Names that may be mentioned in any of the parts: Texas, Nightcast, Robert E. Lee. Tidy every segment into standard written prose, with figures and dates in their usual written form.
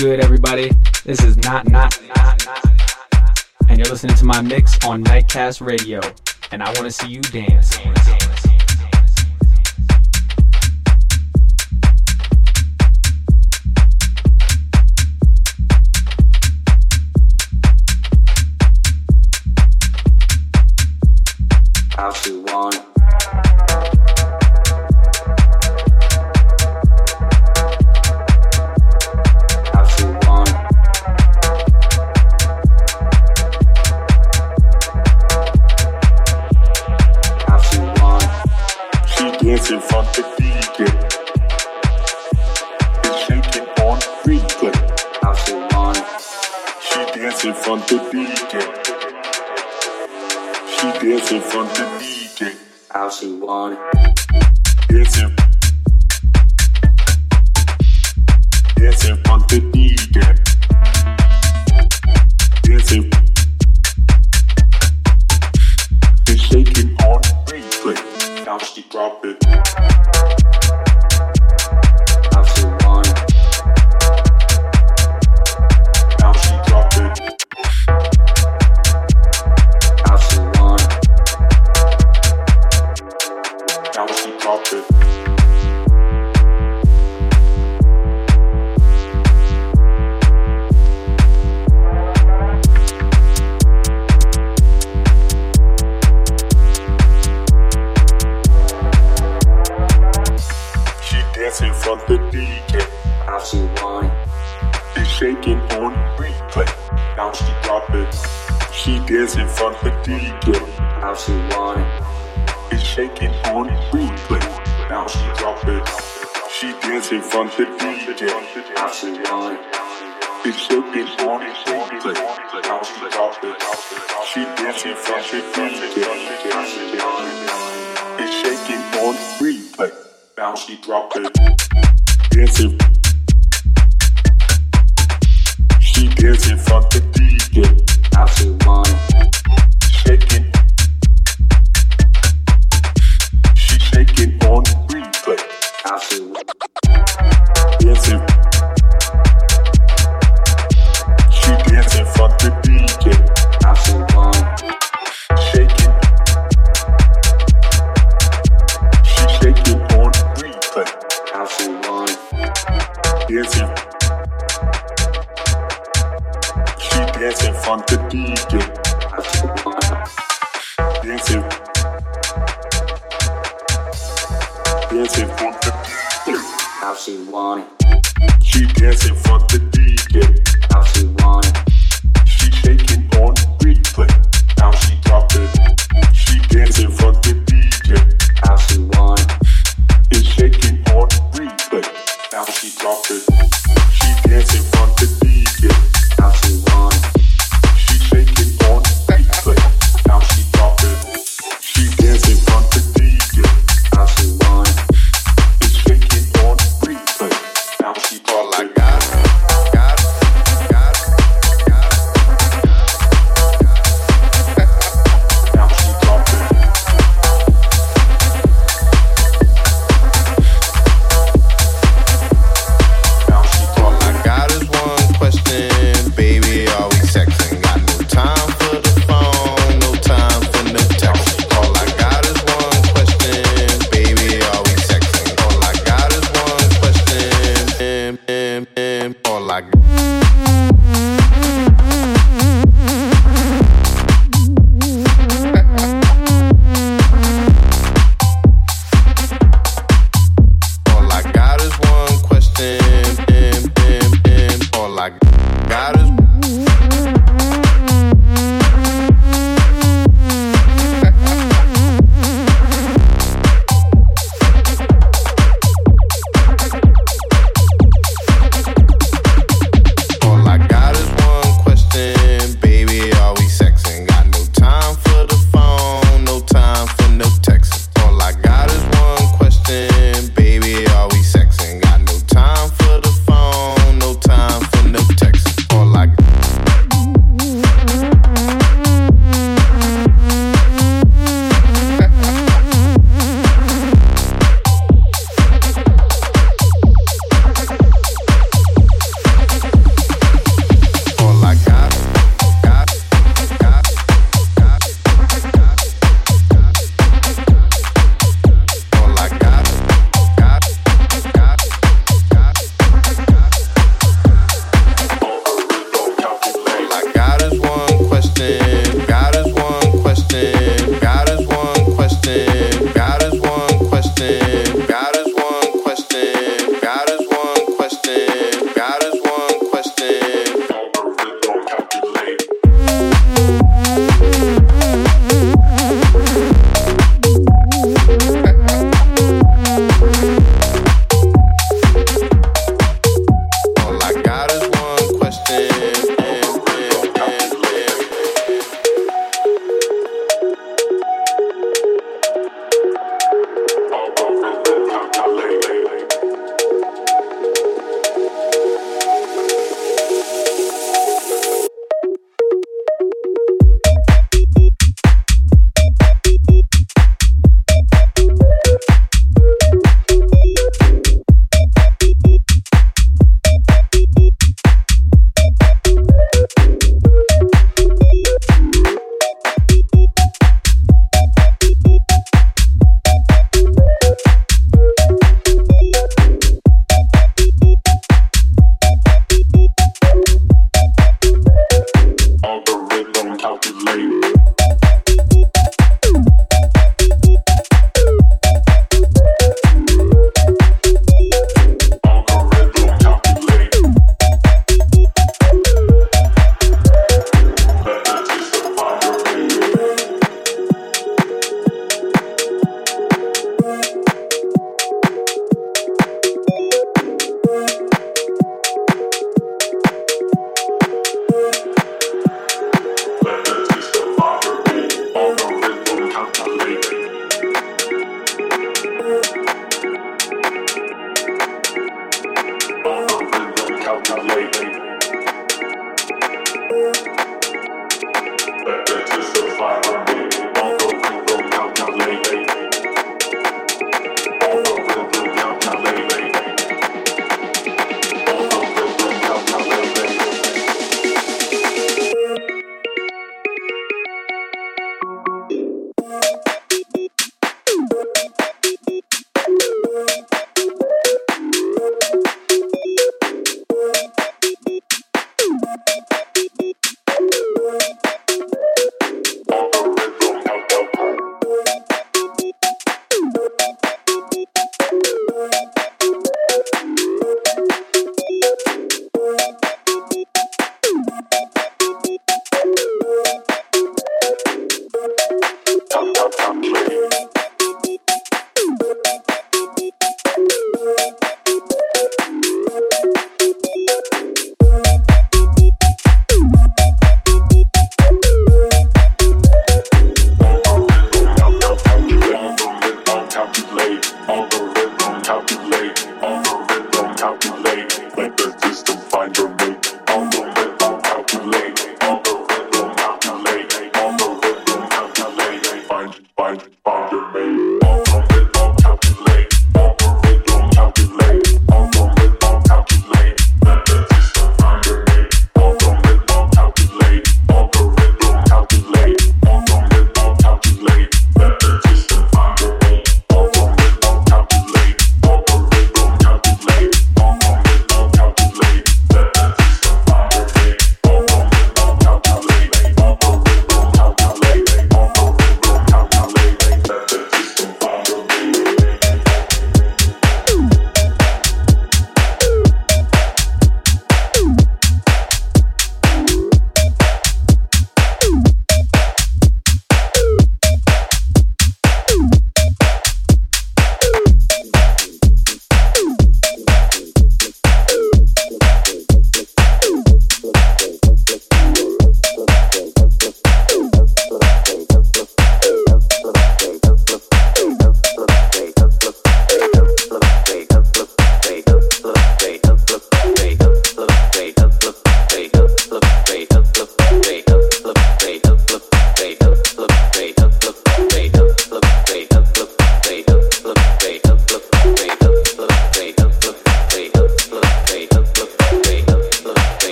good, everybody? This is not, and you're listening to my mix on Nightcast Radio, and I want to see you dance. House you want. In front of the DJ, it's shaking on frequent. How she want it? She dance in front of the DJ. She dance in front of the DJ. How she want it? Dance in front of the DJ. Dancing. It's shaking on frequent. Now she drop it. In front of DJ, how she want it? It's shaking on it, how she drop it. She dancing in front of DJ, how she want it? It's shaking on replay, now she drop it. Dancing, she dancing in front of DJ, how she want it? Shaking, she shaking on replay, how she want it?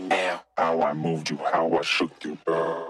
me now. How I moved you, how I shook you, bro.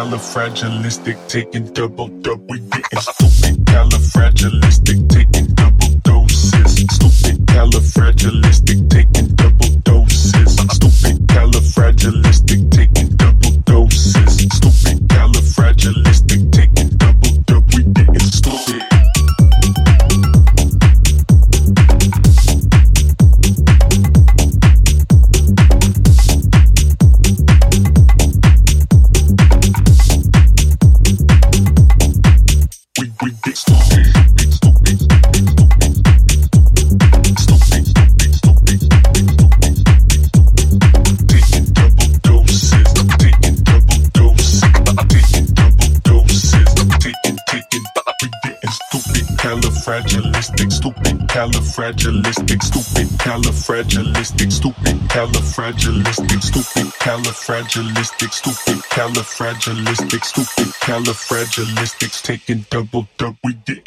califragilistic, taking double double. We getting stupid califragilistic, taking double doses. Stupid califragilistic, taking double doses. Stupid califragilistic, taking double doses. Stupid califragilistic, taking double double. We getting stupid. Califragilistic, stupid, califragilistic, stupid, califragilistic, stupid, califragilistic, stupid, califragilistic, stupid, califragilistic, stupid, califragilistic, taking double double, we getting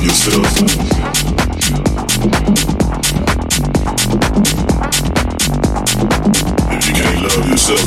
If you can't love yourself,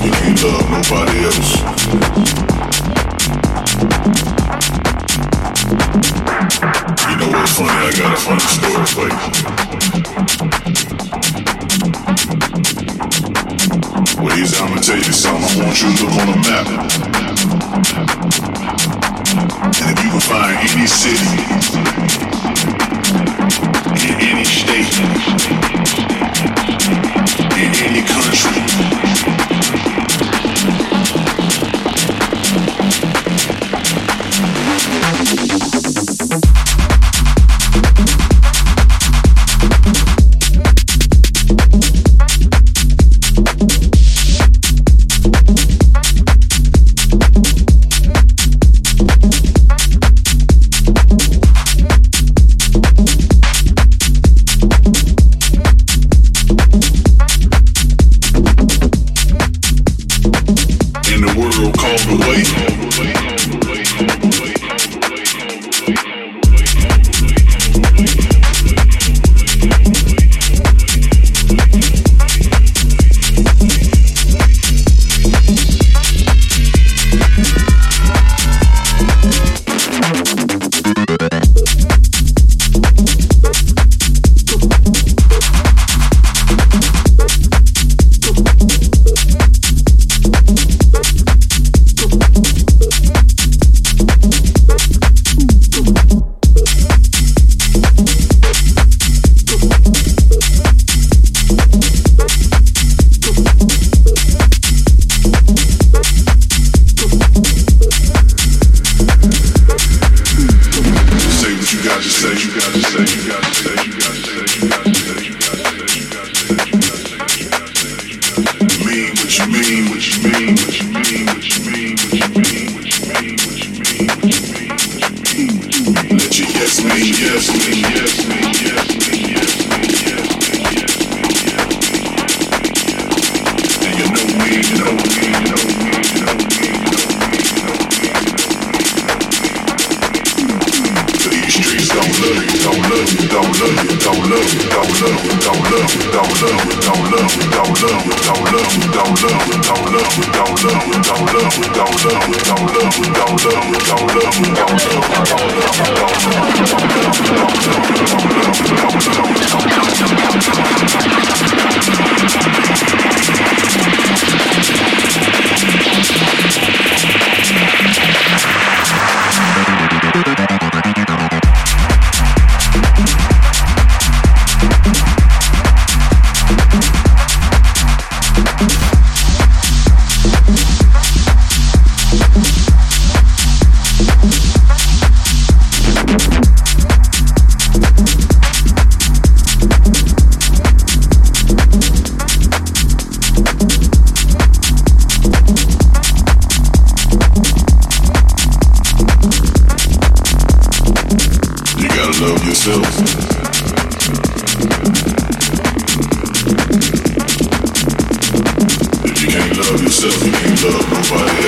you can't love nobody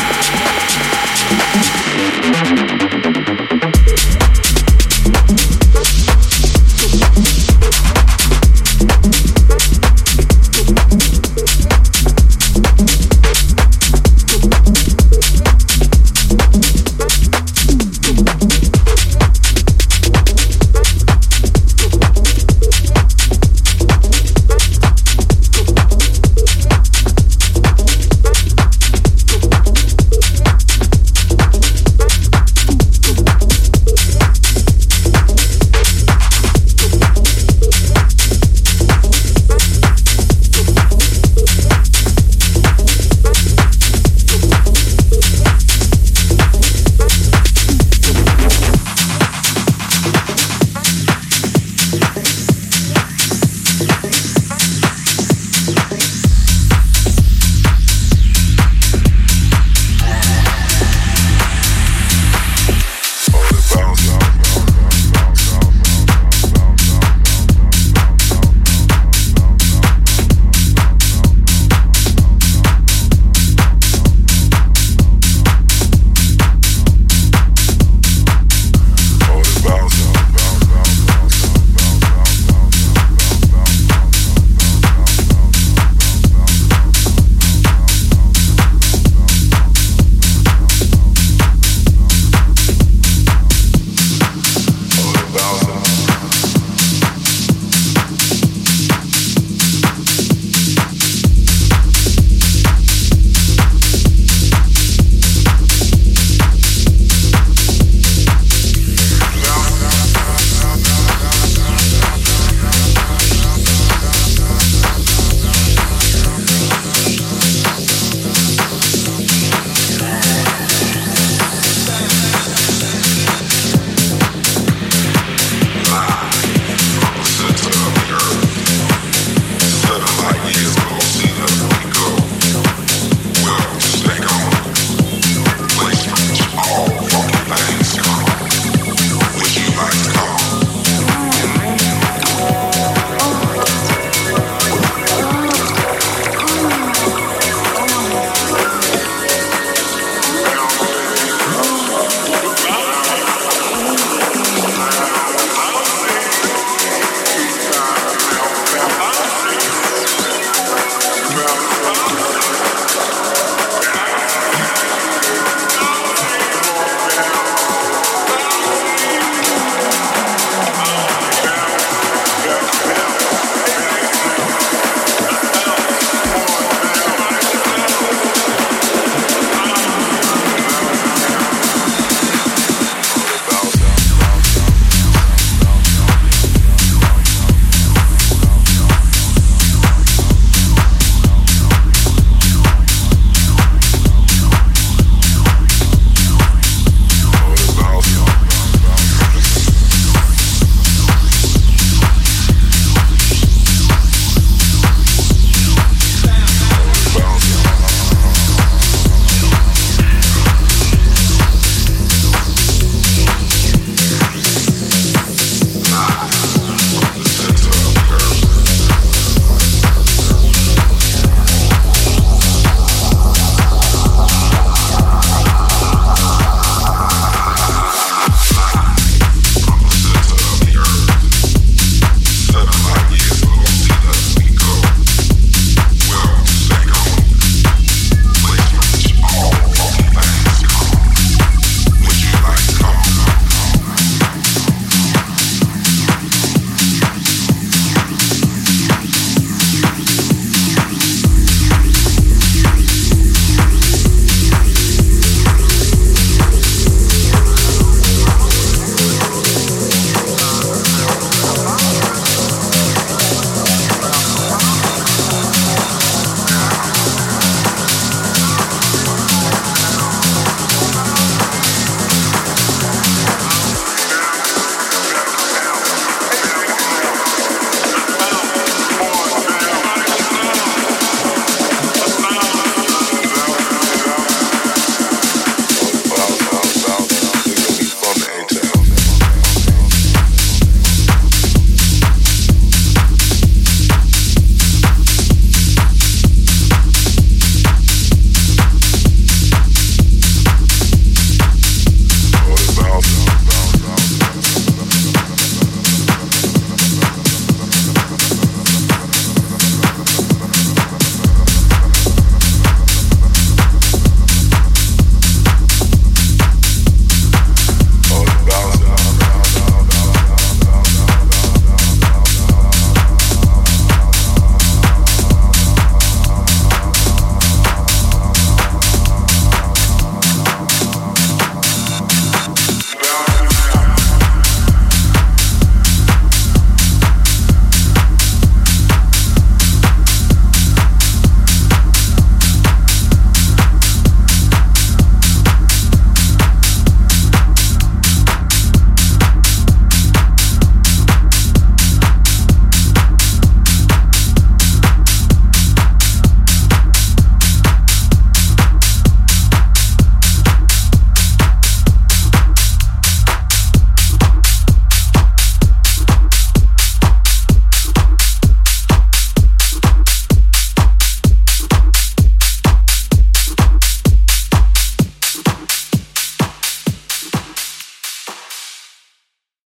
else.